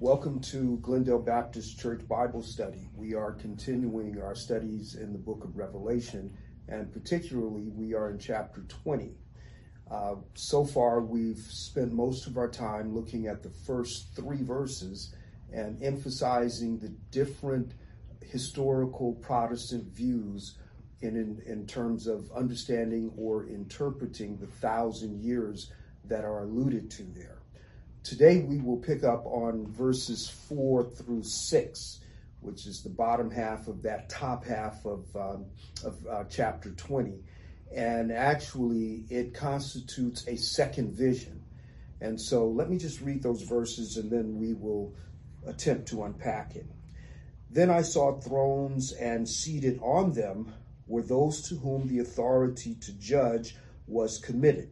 Welcome to Glendale Baptist Church Bible Study. We are continuing our studies in the book of Revelation, and particularly we are in chapter 20. So far, we've spent most of our time looking at the first three verses and emphasizing the different historical Protestant views in terms of understanding or interpreting the 1,000 years that are alluded to there. Today, we will pick up on verses 4 through 6, which is the bottom half of that top half of chapter 20. And actually, it constitutes a second vision. And so let me just read those verses, and then we will attempt to unpack it. Then I saw thrones, and seated on them were those to whom the authority to judge was committed.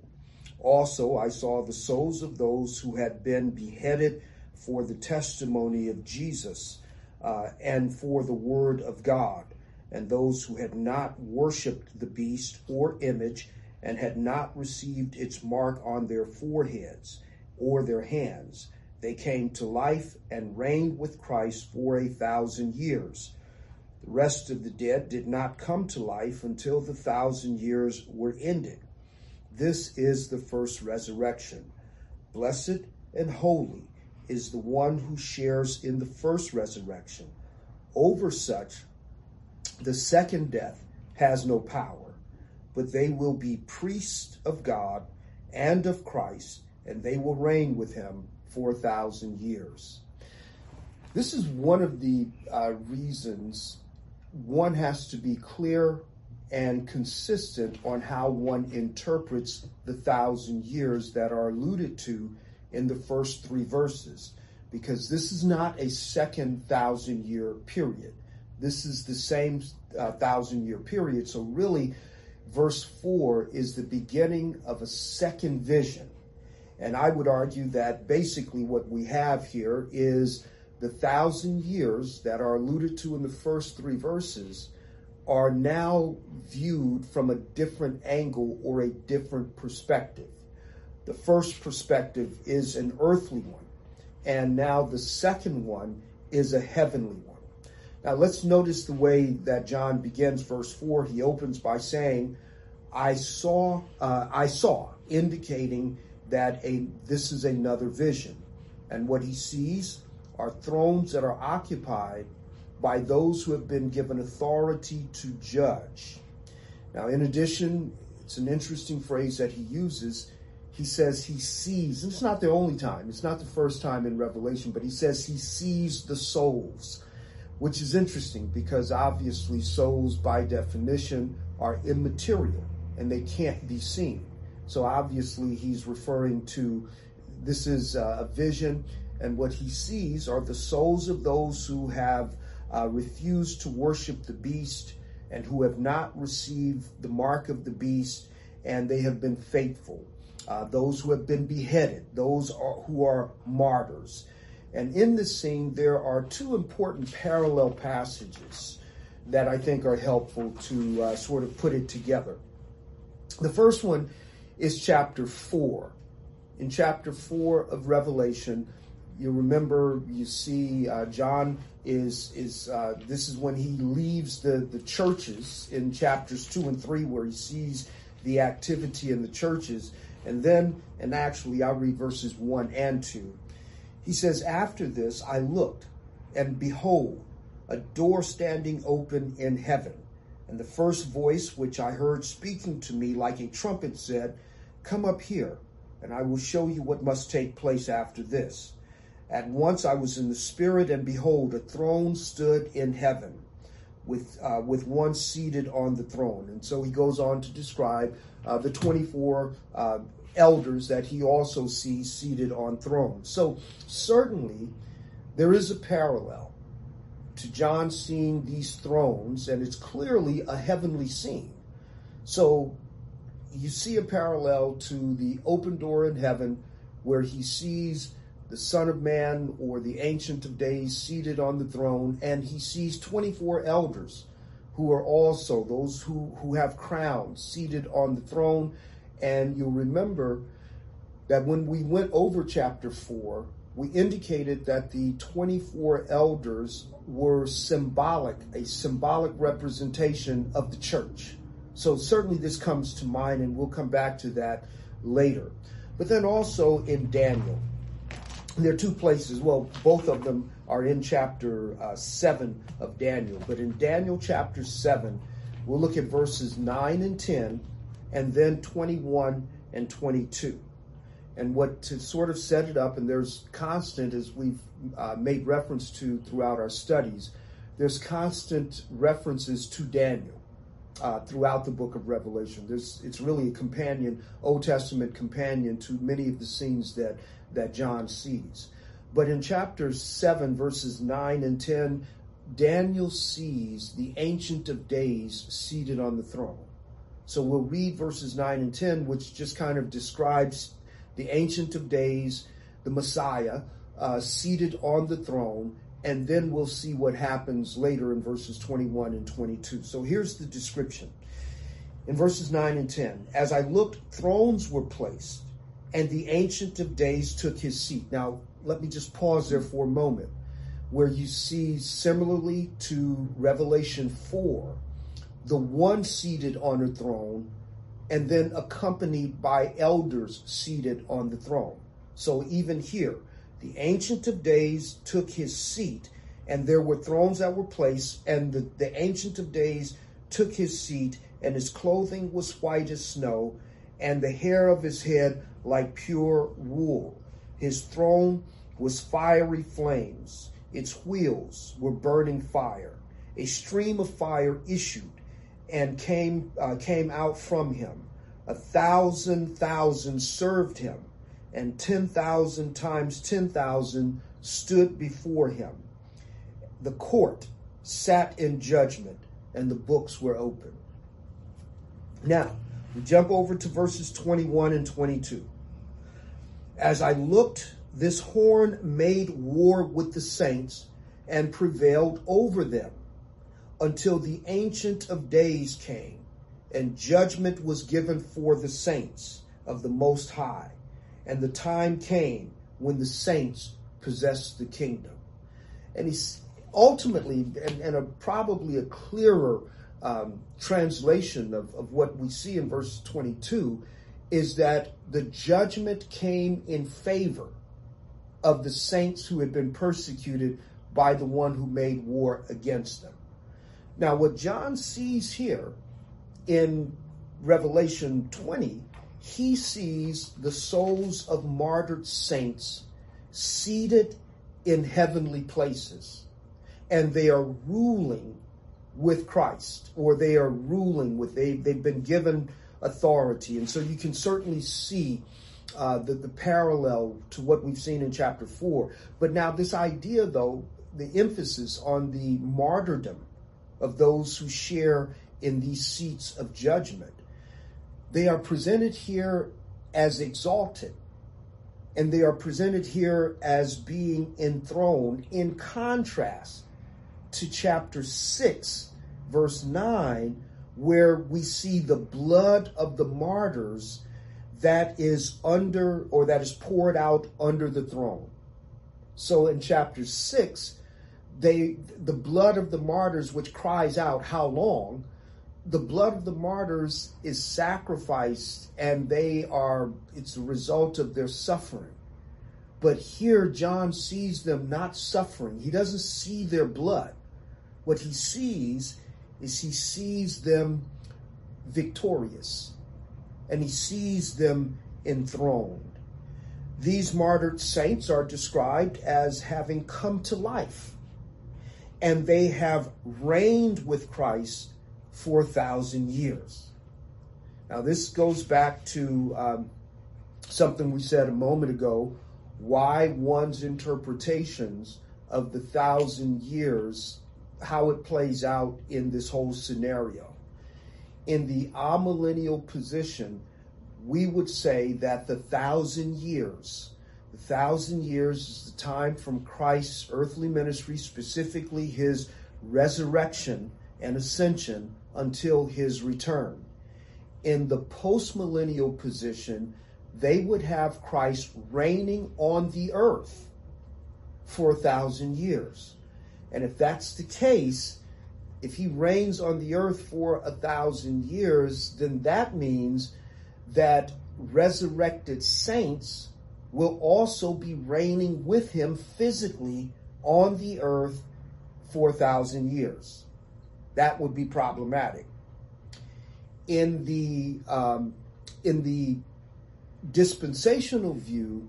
Also, I saw the souls of those who had been beheaded for the testimony of Jesus and for the word of God, and those who had not worshipped the beast or image and had not received its mark on their foreheads or their hands. They came to life and reigned with Christ for 1,000 years. The rest of the dead did not come to life until the 1,000 years were ended. This is the first resurrection. Blessed and holy is the one who shares in the first resurrection. Over such, the second death has no power, but they will be priests of God and of Christ, and they will reign with him for 1,000 years. This is one of the reasons one has to be clear and consistent on how one interprets the 1,000 years that are alluded to in the first three verses, because this is not a second 1,000 year period. This is the same 1,000 year period. So really, verse 4 is the beginning of a second vision. And I would argue that basically what we have here is the 1,000 years that are alluded to in the first three verses are now viewed from a different angle or a different perspective. The first perspective is an earthly one, and now the second one is a heavenly one. Now let's notice the way that John begins verse 4. He opens by saying, I saw, indicating that this is another vision. And what he sees are thrones that are occupied by those who have been given authority to judge. Now, in addition, it's an interesting phrase that he uses. He says he sees, and it's not the only time, it's not the first time in Revelation, but he says he sees the souls, which is interesting because obviously souls by definition are immaterial and they can't be seen. So obviously he's referring to, this is a vision, and what he sees are the souls of those who have refused to worship the beast and who have not received the mark of the beast, and they have been faithful. Those who have been beheaded, who are martyrs. And in this scene, there are two important parallel passages that I think are helpful to sort of put it together. The first one is chapter 4. In chapter 4 of Revelation, you remember, you see John is this is when he leaves the churches in chapters 2 and 3 where he sees the activity in the churches. And then, and actually I'll read verses 1 and 2. He says, after this, I looked, and behold, a door standing open in heaven. And the first voice which I heard speaking to me like a trumpet said, come up here, and I will show you what must take place after this. At once I was in the Spirit, and behold, a throne stood in heaven with one seated on the throne. And so he goes on to describe the 24 elders that he also sees seated on thrones. So certainly there is a parallel to John seeing these thrones, and it's clearly a heavenly scene. So you see a parallel to the open door in heaven where he sees the Son of Man or the Ancient of Days seated on the throne, and he sees 24 elders who are also those who have crowns seated on the throne. And you'll remember that when we went over chapter 4, we indicated that the 24 elders were symbolic, a symbolic representation of the church. So certainly this comes to mind, and we'll come back to that later. But then also in Daniel, there are two places, well, both of them are in chapter 7 of Daniel. But in Daniel chapter 7, we'll look at verses 9 and 10, and then 21 and 22. And what to sort of set it up, and there's constant, as we've made reference to throughout our studies, there's constant references to Daniel throughout the book of Revelation. It's really a companion, Old Testament companion to many of the scenes that John sees. But in chapter 7, verses 9 and 10, Daniel sees the Ancient of Days seated on the throne. So we'll read verses 9 and 10, which just kind of describes the Ancient of Days, the Messiah, seated on the throne, and then we'll see what happens later in verses 21 and 22. So here's the description. In verses 9 and 10, as I looked, thrones were placed, and the Ancient of Days took his seat. Now, let me just pause there for a moment, where you see, similarly to Revelation 4, the one seated on a throne, and then accompanied by elders seated on the throne. So even here, the Ancient of Days took his seat, and there were thrones that were placed, and the Ancient of Days took his seat, and his clothing was white as snow, and the hair of his head like pure wool. His throne was fiery flames. Its wheels were burning fire. A stream of fire issued and came out from him. 1,000 served him, and 10,000 times 10,000 stood before him. The court sat in judgment, and the books were open. Now, we jump over to verses 21 and 22. As I looked, this horn made war with the saints and prevailed over them, until the Ancient of Days came, and judgment was given for the saints of the Most High, and the time came when the saints possessed the kingdom. And he's ultimately, and probably a clearer translation of what we see in verse 22, is that the judgment came in favor of the saints who had been persecuted by the one who made war against them. Now, what John sees here in Revelation 20, he sees the souls of martyred saints seated in heavenly places, and they are ruling with Christ, or they are ruling with, they've been given authority. And so you can certainly see the parallel to what we've seen in chapter 4. But now this idea, though, the emphasis on the martyrdom of those who share in these seats of judgment, they are presented here as exalted, and they are presented here as being enthroned, in contrast to chapter 6, verse 9, where we see the blood of the martyrs that is under, or that is poured out under the throne. So in chapter 6, the blood of the martyrs, which cries out, how long? The blood of the martyrs is sacrificed, and it's a result of their suffering. But here John sees them not suffering. He doesn't see their blood. What he sees is he sees them victorious, and he sees them enthroned. These martyred saints are described as having come to life, and they have reigned with Christ for 1,000 years. Now, this goes back to something we said a moment ago, why one's interpretations of the 1,000 years, how it plays out in this whole scenario. In the amillennial position, we would say that the thousand years is the time from Christ's earthly ministry, specifically his resurrection and ascension, until his return. In the postmillennial position, they would have Christ reigning on the earth for 1,000 years. And if that's the case, if he reigns on the earth for 1,000 years, then that means that resurrected saints will also be reigning with him physically on the earth for 1,000 years. That would be problematic. In the dispensational view,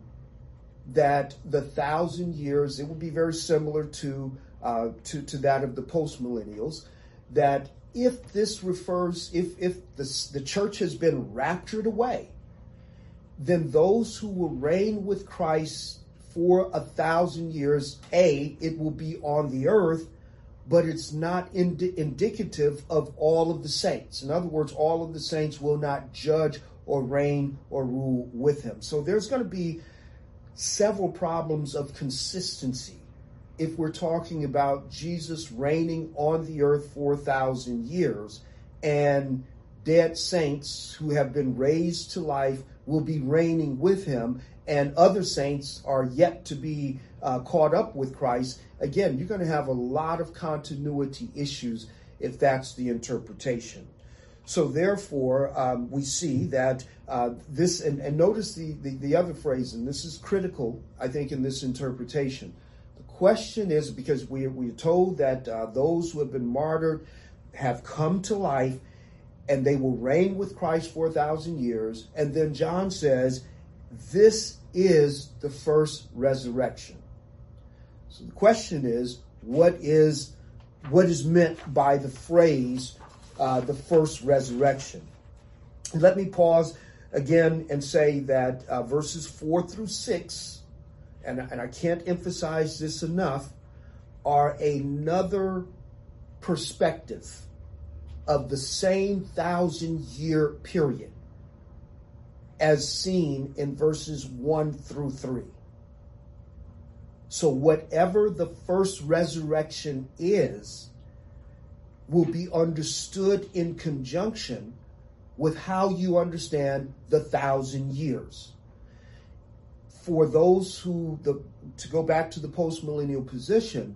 that the 1,000 years, it would be very similar to that of the postmillennials, that if this refers, if the church has been raptured away, then those who will reign with Christ for 1,000 years, it will be on the earth, but it's not indicative of all of the saints. In other words, all of the saints will not judge or reign or rule with him. So there's going to be several problems of consistency if we're talking about Jesus reigning on the earth for 1,000 years and dead saints who have been raised to life will be reigning with him, and other saints are yet to be caught up with Christ. Again, you're going to have a lot of continuity issues if that's the interpretation. So therefore, we see that this, and notice the other phrase, and this is critical, I think, in this interpretation. The question is, because we are told that those who have been martyred have come to life, and they will reign with Christ for 1,000 years. And then John says, this is the first resurrection. So the question is, what is meant by the phrase, the first resurrection? And let me pause again and say that verses 4 through 6, and I can't emphasize this enough, are another perspective of the same 1,000-year period as seen in verses 1 through 3. So whatever the first resurrection is will be understood in conjunction with how you understand the 1,000 years. For those who, to go back to the post-millennial position,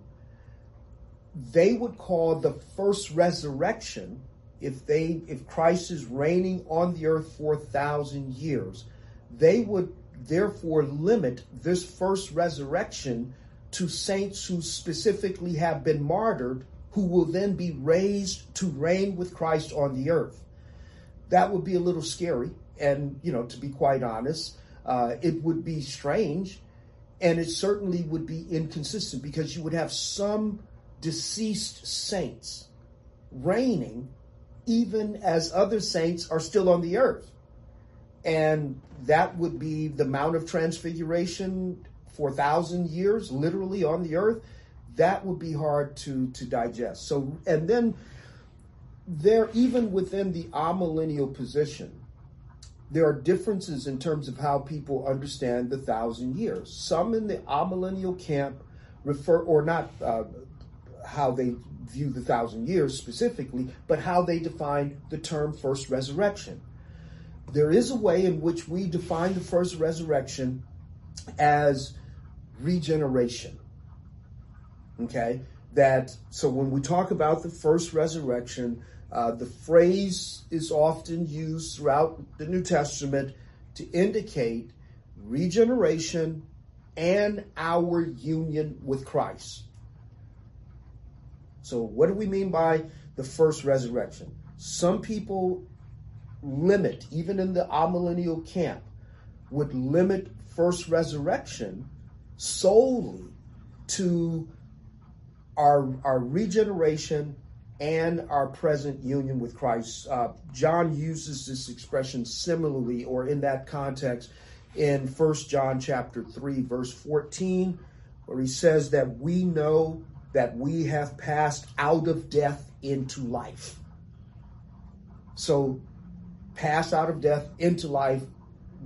they would call the first resurrection, if Christ is reigning on the earth for 1,000 years, they would therefore limit this first resurrection to saints who specifically have been martyred, who will then be raised to reign with Christ on the earth. That would be a little scary, and to be quite honest, it would be strange, and it certainly would be inconsistent, because you would have some deceased saints reigning even as other saints are still on the earth. And that would be the Mount of Transfiguration for 1,000 years, literally on the earth. That would be hard to digest. So, and then there, even within the amillennial position, there are differences in terms of how people understand the 1,000 years. Some in the amillennial camp how they view the 1,000 years specifically, but how they define the term first resurrection. There is a way in which we define the first resurrection as regeneration. Okay? So when we talk about the first resurrection, the phrase is often used throughout the New Testament to indicate regeneration and our union with Christ. So what do we mean by the first resurrection? Some people limit, even in the amillennial camp, would limit first resurrection solely to our regeneration and our present union with Christ. John uses this expression similarly, or in that context, in 1 John chapter 3, verse 14, where he says that we know that we have passed out of death into life. So, pass out of death into life,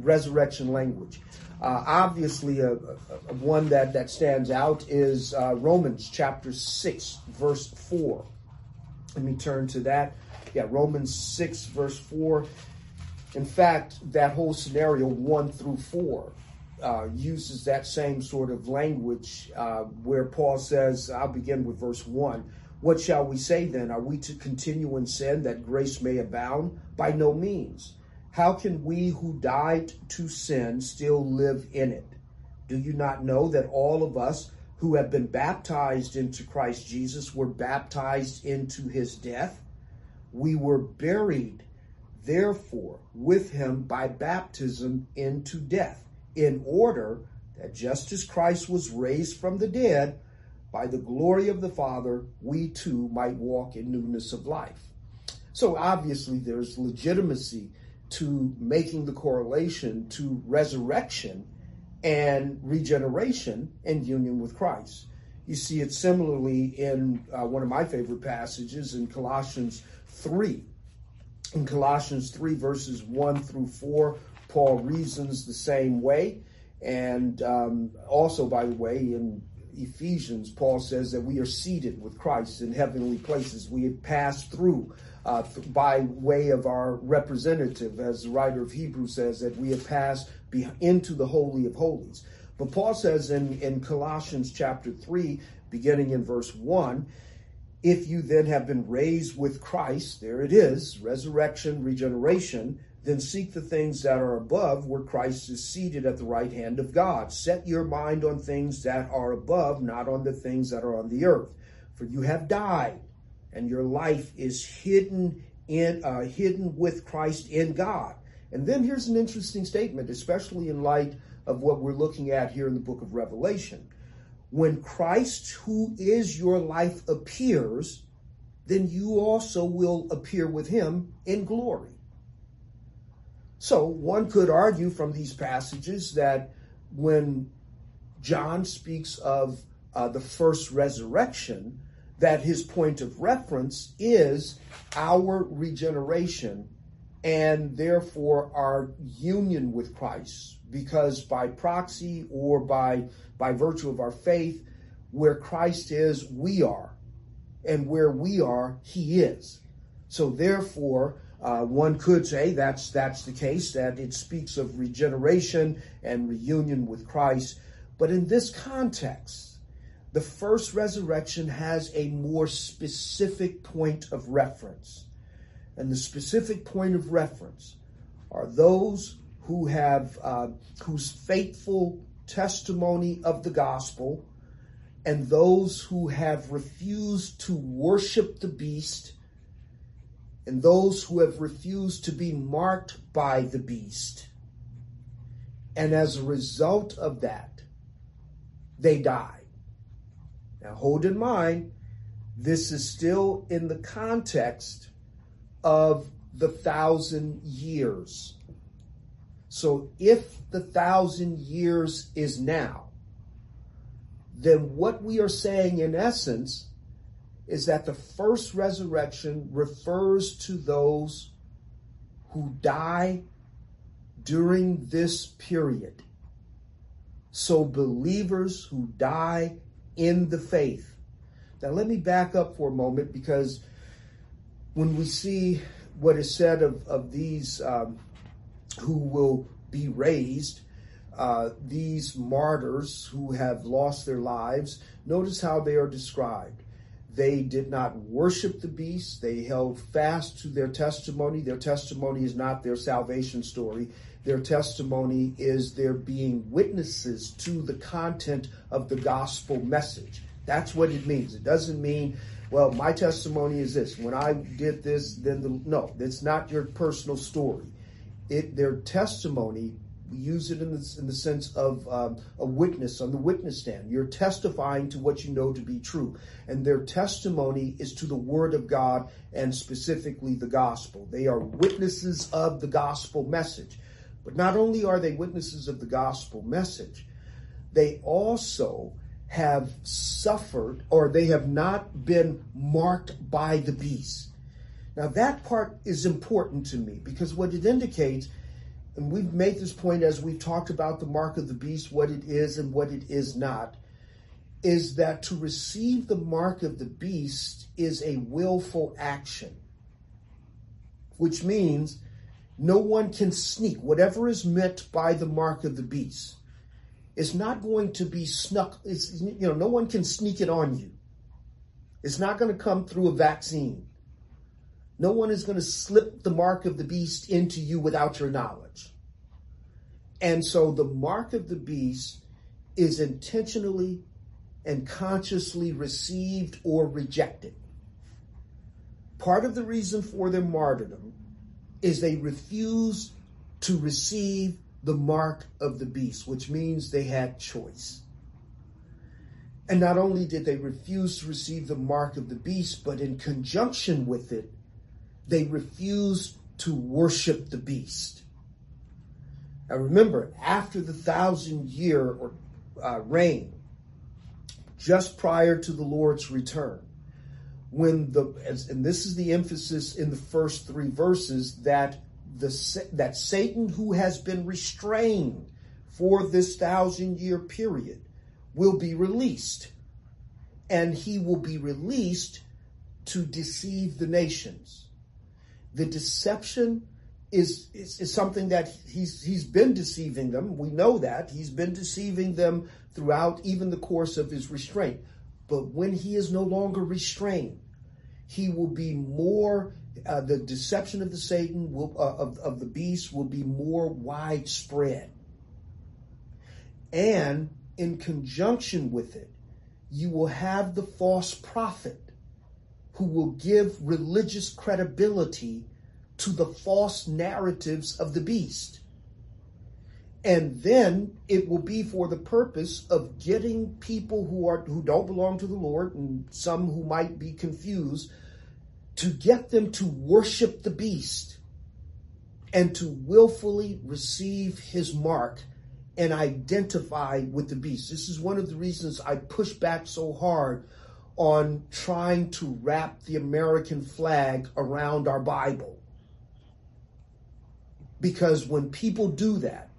resurrection language. Obviously, one that stands out is Romans chapter 6, verse 4. Let me turn to that. Yeah, Romans 6, verse 4. In fact, that whole scenario, 1 through 4, uses that same sort of language where Paul says, I'll begin with verse 1. What shall we say then? Are we to continue in sin that grace may abound? By no means. How can we who died to sin still live in it? Do you not know that all of us who have been baptized into Christ Jesus were baptized into his death? We were buried, therefore, with him by baptism into death, in order that just as Christ was raised from the dead, by the glory of the Father, we too might walk in newness of life. So obviously there's legitimacy to making the correlation to resurrection and regeneration and union with Christ. You see it similarly in one of my favorite passages in Colossians 3. In Colossians 3 verses 1 through 4, Paul reasons the same way. And also, by the way, in Ephesians, Paul says that we are seated with Christ in heavenly places. We have passed through by way of our representative, as the writer of Hebrews says, that we have passed into the Holy of Holies. But Paul says in Colossians chapter 3, beginning in verse 1, if you then have been raised with Christ, there it is, resurrection, regeneration, then seek the things that are above where Christ is seated at the right hand of God. Set your mind on things that are above, not on the things that are on the earth. For you have died, and your life is hidden with Christ in God. And then here's an interesting statement, especially in light of what we're looking at here in the book of Revelation. When Christ, who is your life, appears, then you also will appear with him in glory. So one could argue from these passages that when John speaks of the first resurrection, that his point of reference is our regeneration and therefore our union with Christ, because by proxy or by virtue of our faith, where Christ is, we are, and where we are, he is. So therefore, one could say that's the case, that it speaks of regeneration and reunion with Christ. But in this context, the first resurrection has a more specific point of reference. And the specific point of reference are those who have whose faithful testimony of the gospel and those who have refused to worship the beast and those who have refused to be marked by the beast. And as a result of that, they die. Now hold in mind, this is still in the context of the 1,000 years. So if the 1,000 years is now, then what we are saying in essence is that the first resurrection refers to those who die during this period. So believers who die in the faith. Now let me back up for a moment, because when we see what is said of these who will be raised, these martyrs who have lost their lives, notice how they are described. They did not worship the beast. They held fast to their testimony. Their testimony is not their salvation story. Their testimony is their being witnesses to the content of the gospel message. That's what it means. It doesn't mean, well, my testimony is this. When I did this, then no, that's not your personal story. Their testimony, we use it in the sense of a witness on the witness stand. You're testifying to what you know to be true. And their testimony is to the word of God and specifically the gospel. They are witnesses of the gospel message. But not only are they witnesses of the gospel message, they also have suffered, or they have not been marked by the beast. Now that part is important to me, because what it indicates, and we've made this point as we've talked about the mark of the beast, what it is and what it is not, is that to receive the mark of the beast is a willful action, which means no one can sneak whatever is meant by the mark of the beast. It's not going to be snuck. It's, you know, no one can sneak it on you. It's not going to come through a vaccine. No one is going to slip the mark of the beast into you without your knowledge. And so the mark of the beast is intentionally and consciously received or rejected. Part of the reason for their martyrdom is they refused to receive the mark of the beast, which means they had choice. And not only did they refuse to receive the mark of the beast, but in conjunction with it, they refused to worship the beast. Now remember, after the 1,000-year reign, just prior to the Lord's return, when and this is the emphasis in the first three verses, that Satan, who has been restrained for this 1,000-year period, will be released, and he will be released to deceive the nations. The deception is something that he's been deceiving them. We know that he's been deceiving them throughout even the course of his restraint. But when he is no longer restrained, he will be more, the deception of the Satan will, of the beast will be more widespread. And in conjunction with it, you will have the false prophet who will give religious credibility to the false narratives of the beast. And then it will be for the purpose of getting people who don't belong to the Lord, and some who might be confused, to get them to worship the beast and to willfully receive his mark and identify with the beast. This is one of the reasons I push back so hard on trying to wrap the American flag around our Bible. Because when people do that,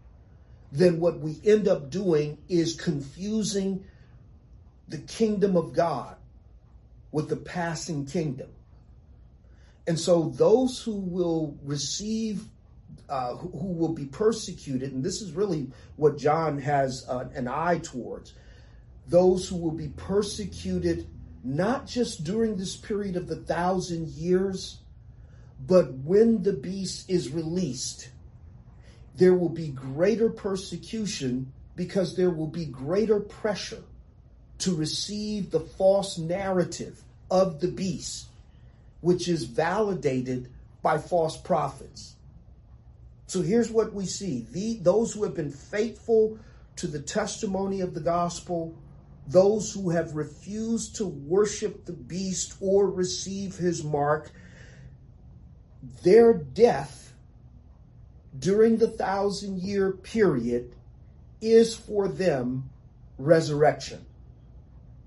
then what we end up doing is confusing the kingdom of God with the passing kingdom. And so those who will receive, who will be persecuted, and this is really what John has an eye towards, those who will be persecuted not just during this period of the 1,000 years, but when the beast is released, there will be greater persecution because there will be greater pressure to receive the false narrative of the beast, which is validated by false prophets. So here's what we see. Those who have been faithful to the testimony of the gospel, those who have refused to worship the beast or receive his mark, their death during the 1,000-year period is for them resurrection.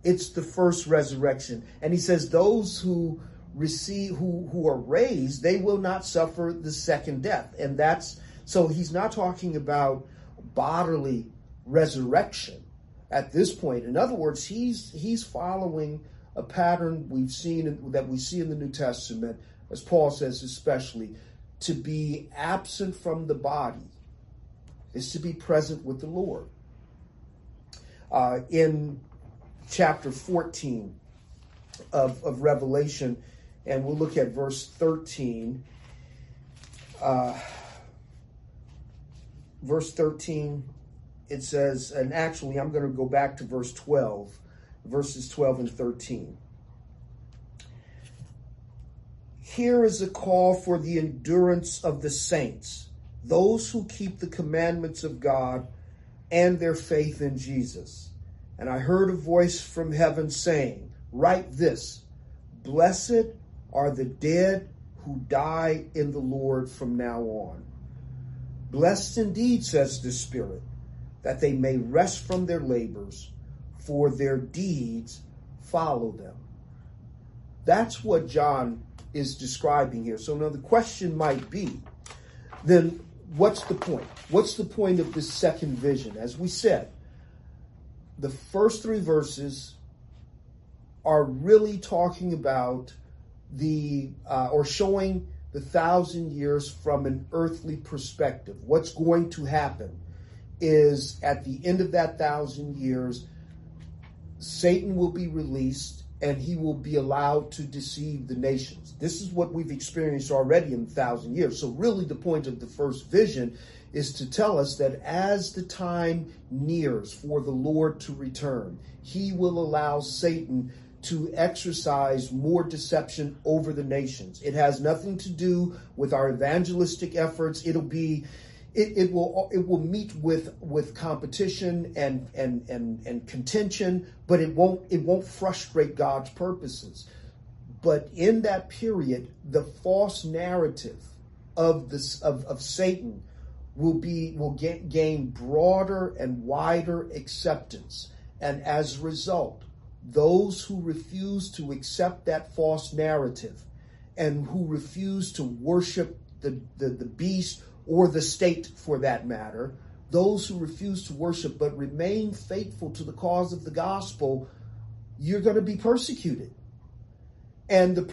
It's the first resurrection. And he says those who receive, who are raised, they will not suffer the second death. And that's, so he's not talking about bodily resurrection at this point. In other words, he's following a pattern we see in the New Testament, as Paul says especially, to be absent from the body is to be present with the Lord. In chapter 14 of Revelation, and we'll look at verse 13. Verse 13, it says, and actually I'm going to go back to verse 12, verses 12 and 13. Here is a call for the endurance of the saints, those who keep the commandments of God and their faith in Jesus. And I heard a voice from heaven saying, "Write this, blessed are the dead who die in the Lord from now on. Blessed indeed," says the Spirit, "that they may rest from their labors, for their deeds follow them." That's what John is describing here. So now the question might be, then what's the point? What's the point of this second vision? As we said, the first three verses are really talking about or showing the 1,000 years from an earthly perspective. What's going to happen is at the end of that 1,000 years, Satan will be released and he will be allowed to deceive the nations. This is what we've experienced already in 1,000 years. So really the point of the first vision is to tell us that as the time nears for the Lord to return, he will allow Satan to exercise more deception over the nations. It has nothing to do with our evangelistic efforts. It will meet with competition and contention, but it won't frustrate God's purposes. But in that period, the false narrative of Satan will gain broader and wider acceptance, and as a result, those who refuse to accept that false narrative and who refuse to worship the beast, or the state for that matter, those who refuse to worship but remain faithful to the cause of the gospel, you're going to be persecuted. And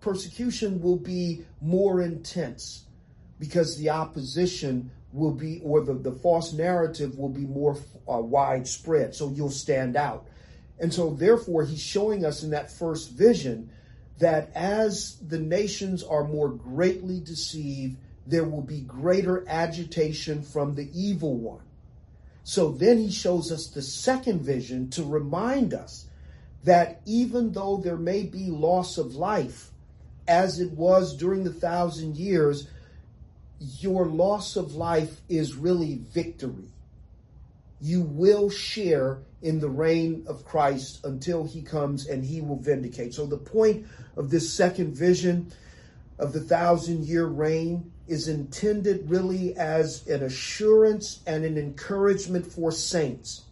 persecution will be more intense because the opposition will be, or the false narrative will be more widespread. So you'll stand out. And so therefore, he's showing us in that first vision that as the nations are more greatly deceived, there will be greater agitation from the evil one. So then he shows us the second vision to remind us that even though there may be loss of life, as it was during the 1,000 years, your loss of life is really victory. You will share in the reign of Christ until he comes and he will vindicate. So the point of this second vision of the 1,000-year reign is intended really as an assurance and an encouragement for saints.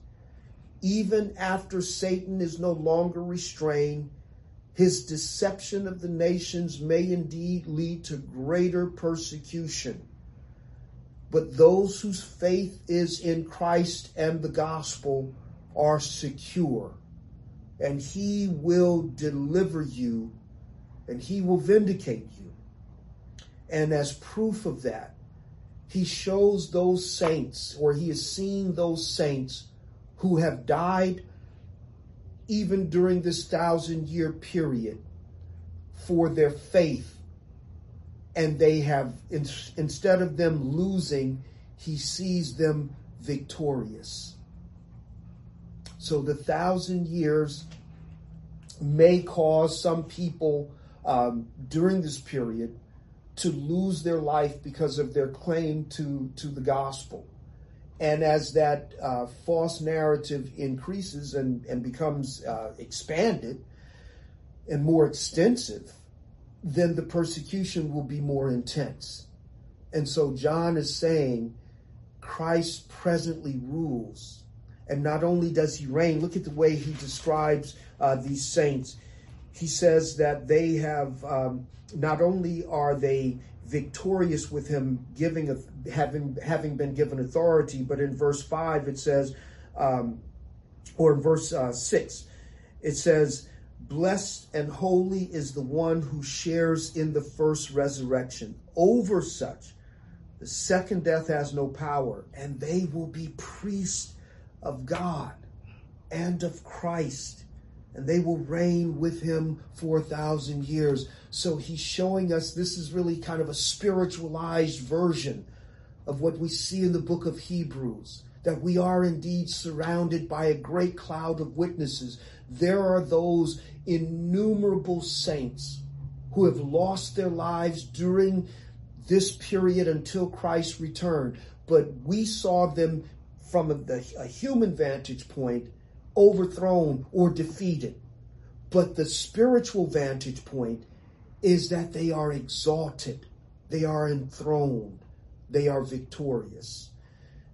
Even after Satan is no longer restrained, his deception of the nations may indeed lead to greater persecution. But those whose faith is in Christ and the gospel are secure, and he will deliver you, and he will vindicate you. And as proof of that, he shows those saints, or he has seen those saints who have died even during this 1,000-year period for their faith. And they have, instead of them losing, he sees them victorious. So the 1,000 years may cause some people during this period to lose their life because of their claim to the gospel. And as that false narrative increases and becomes expanded and more extensive, then the persecution will be more intense. And so John is saying Christ presently rules. And not only does he reign, look at the way he describes these saints. He says that they have, not only are they victorious with him having been given authority, but in verse 5 it says, or in verse 6, it says, "Blessed and holy is the one who shares in the first resurrection. Over such, the second death has no power, and they will be priests of God and of Christ, and they will reign with him for 1,000 years. So he's showing us this is really kind of a spiritualized version of what we see in the book of Hebrews, that we are indeed surrounded by a great cloud of witnesses. There are those innumerable saints who have lost their lives during this period until Christ returned. But we saw them from a human vantage point overthrown or defeated. But the spiritual vantage point is that they are exalted, they are enthroned, they are victorious.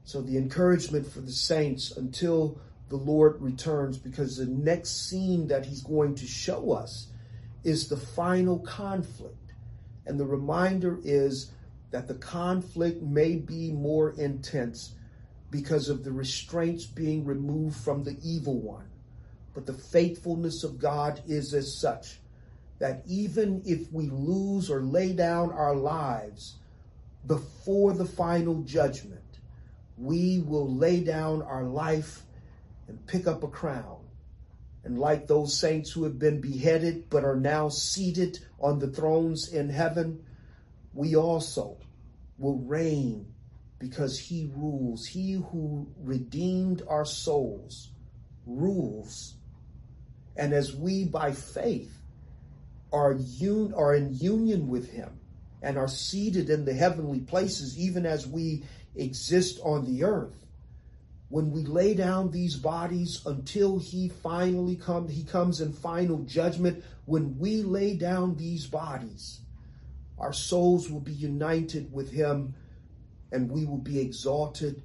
So the encouragement for the saints until the Lord returns, because the next scene that he's going to show us is the final conflict. And the reminder is that the conflict may be more intense because of the restraints being removed from the evil one. But the faithfulness of God is as such that even if we lose or lay down our lives before the final judgment, we will lay down our life and pick up a crown. And like those saints who have been beheaded but are now seated on the thrones in heaven, we also will reign because he rules. He who redeemed our souls rules. And as we by faith are in union with him and are seated in the heavenly places, even as we exist on the earth, when we lay down these bodies until he comes in final judgment, when we lay down these bodies, our souls will be united with him and we will be exalted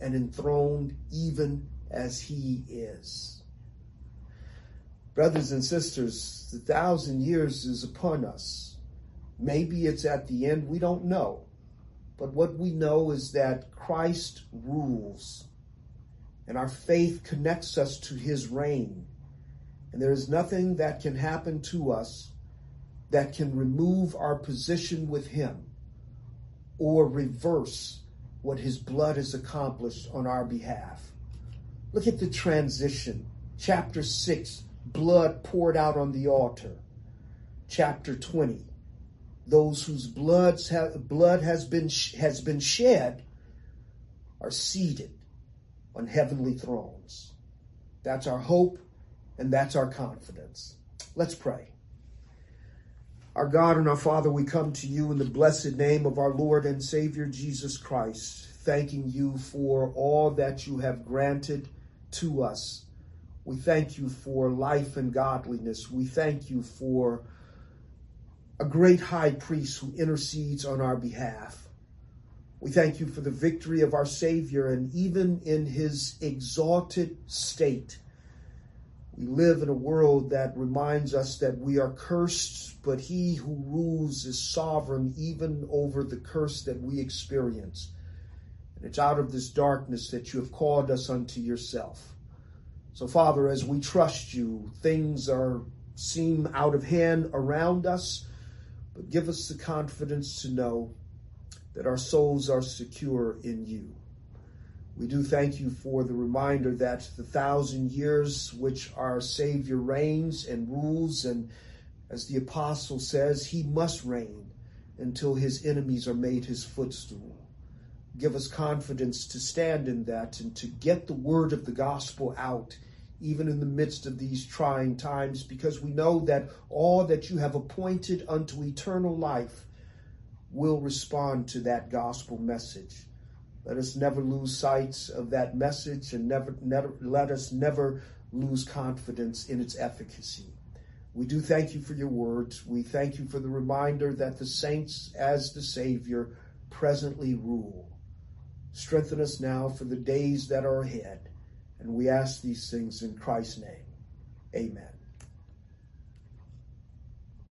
and enthroned even as he is. Brothers and sisters, the 1,000 years is upon us. Maybe it's at the end, we don't know. But what we know is that Christ rules, and our faith connects us to his reign. And there is nothing that can happen to us that can remove our position with him or reverse what his blood has accomplished on our behalf. Look at the transition. Chapter 6, blood poured out on the altar. Chapter 20, those whose blood has been shed are seated on heavenly thrones. That's our hope and that's our confidence. Let's pray. Our God and our Father, we come to you in the blessed name of our Lord and Savior Jesus Christ, thanking you for all that you have granted to us. We thank you for life and godliness. We thank you for a great high priest who intercedes on our behalf. We thank you for the victory of our Savior, and even in his exalted state, we live in a world that reminds us that we are cursed, but he who rules is sovereign even over the curse that we experience. And it's out of this darkness that you have called us unto yourself. So, Father, as we trust you, things seem out of hand around us, but give us the confidence to know that our souls are secure in you. We do thank you for the reminder that the 1,000 years which our Savior reigns and rules, and as the apostle says, he must reign until his enemies are made his footstool. Give us confidence to stand in that and to get the word of the gospel out, even in the midst of these trying times, because we know that all that you have appointed unto eternal life will respond to that gospel message. Let us never lose sight of that message, and let us never lose confidence in its efficacy. We do thank you for your words. We thank you for the reminder that the saints, as the Savior, presently rule. Strengthen us now for the days that are ahead. And we ask these things in Christ's name. Amen.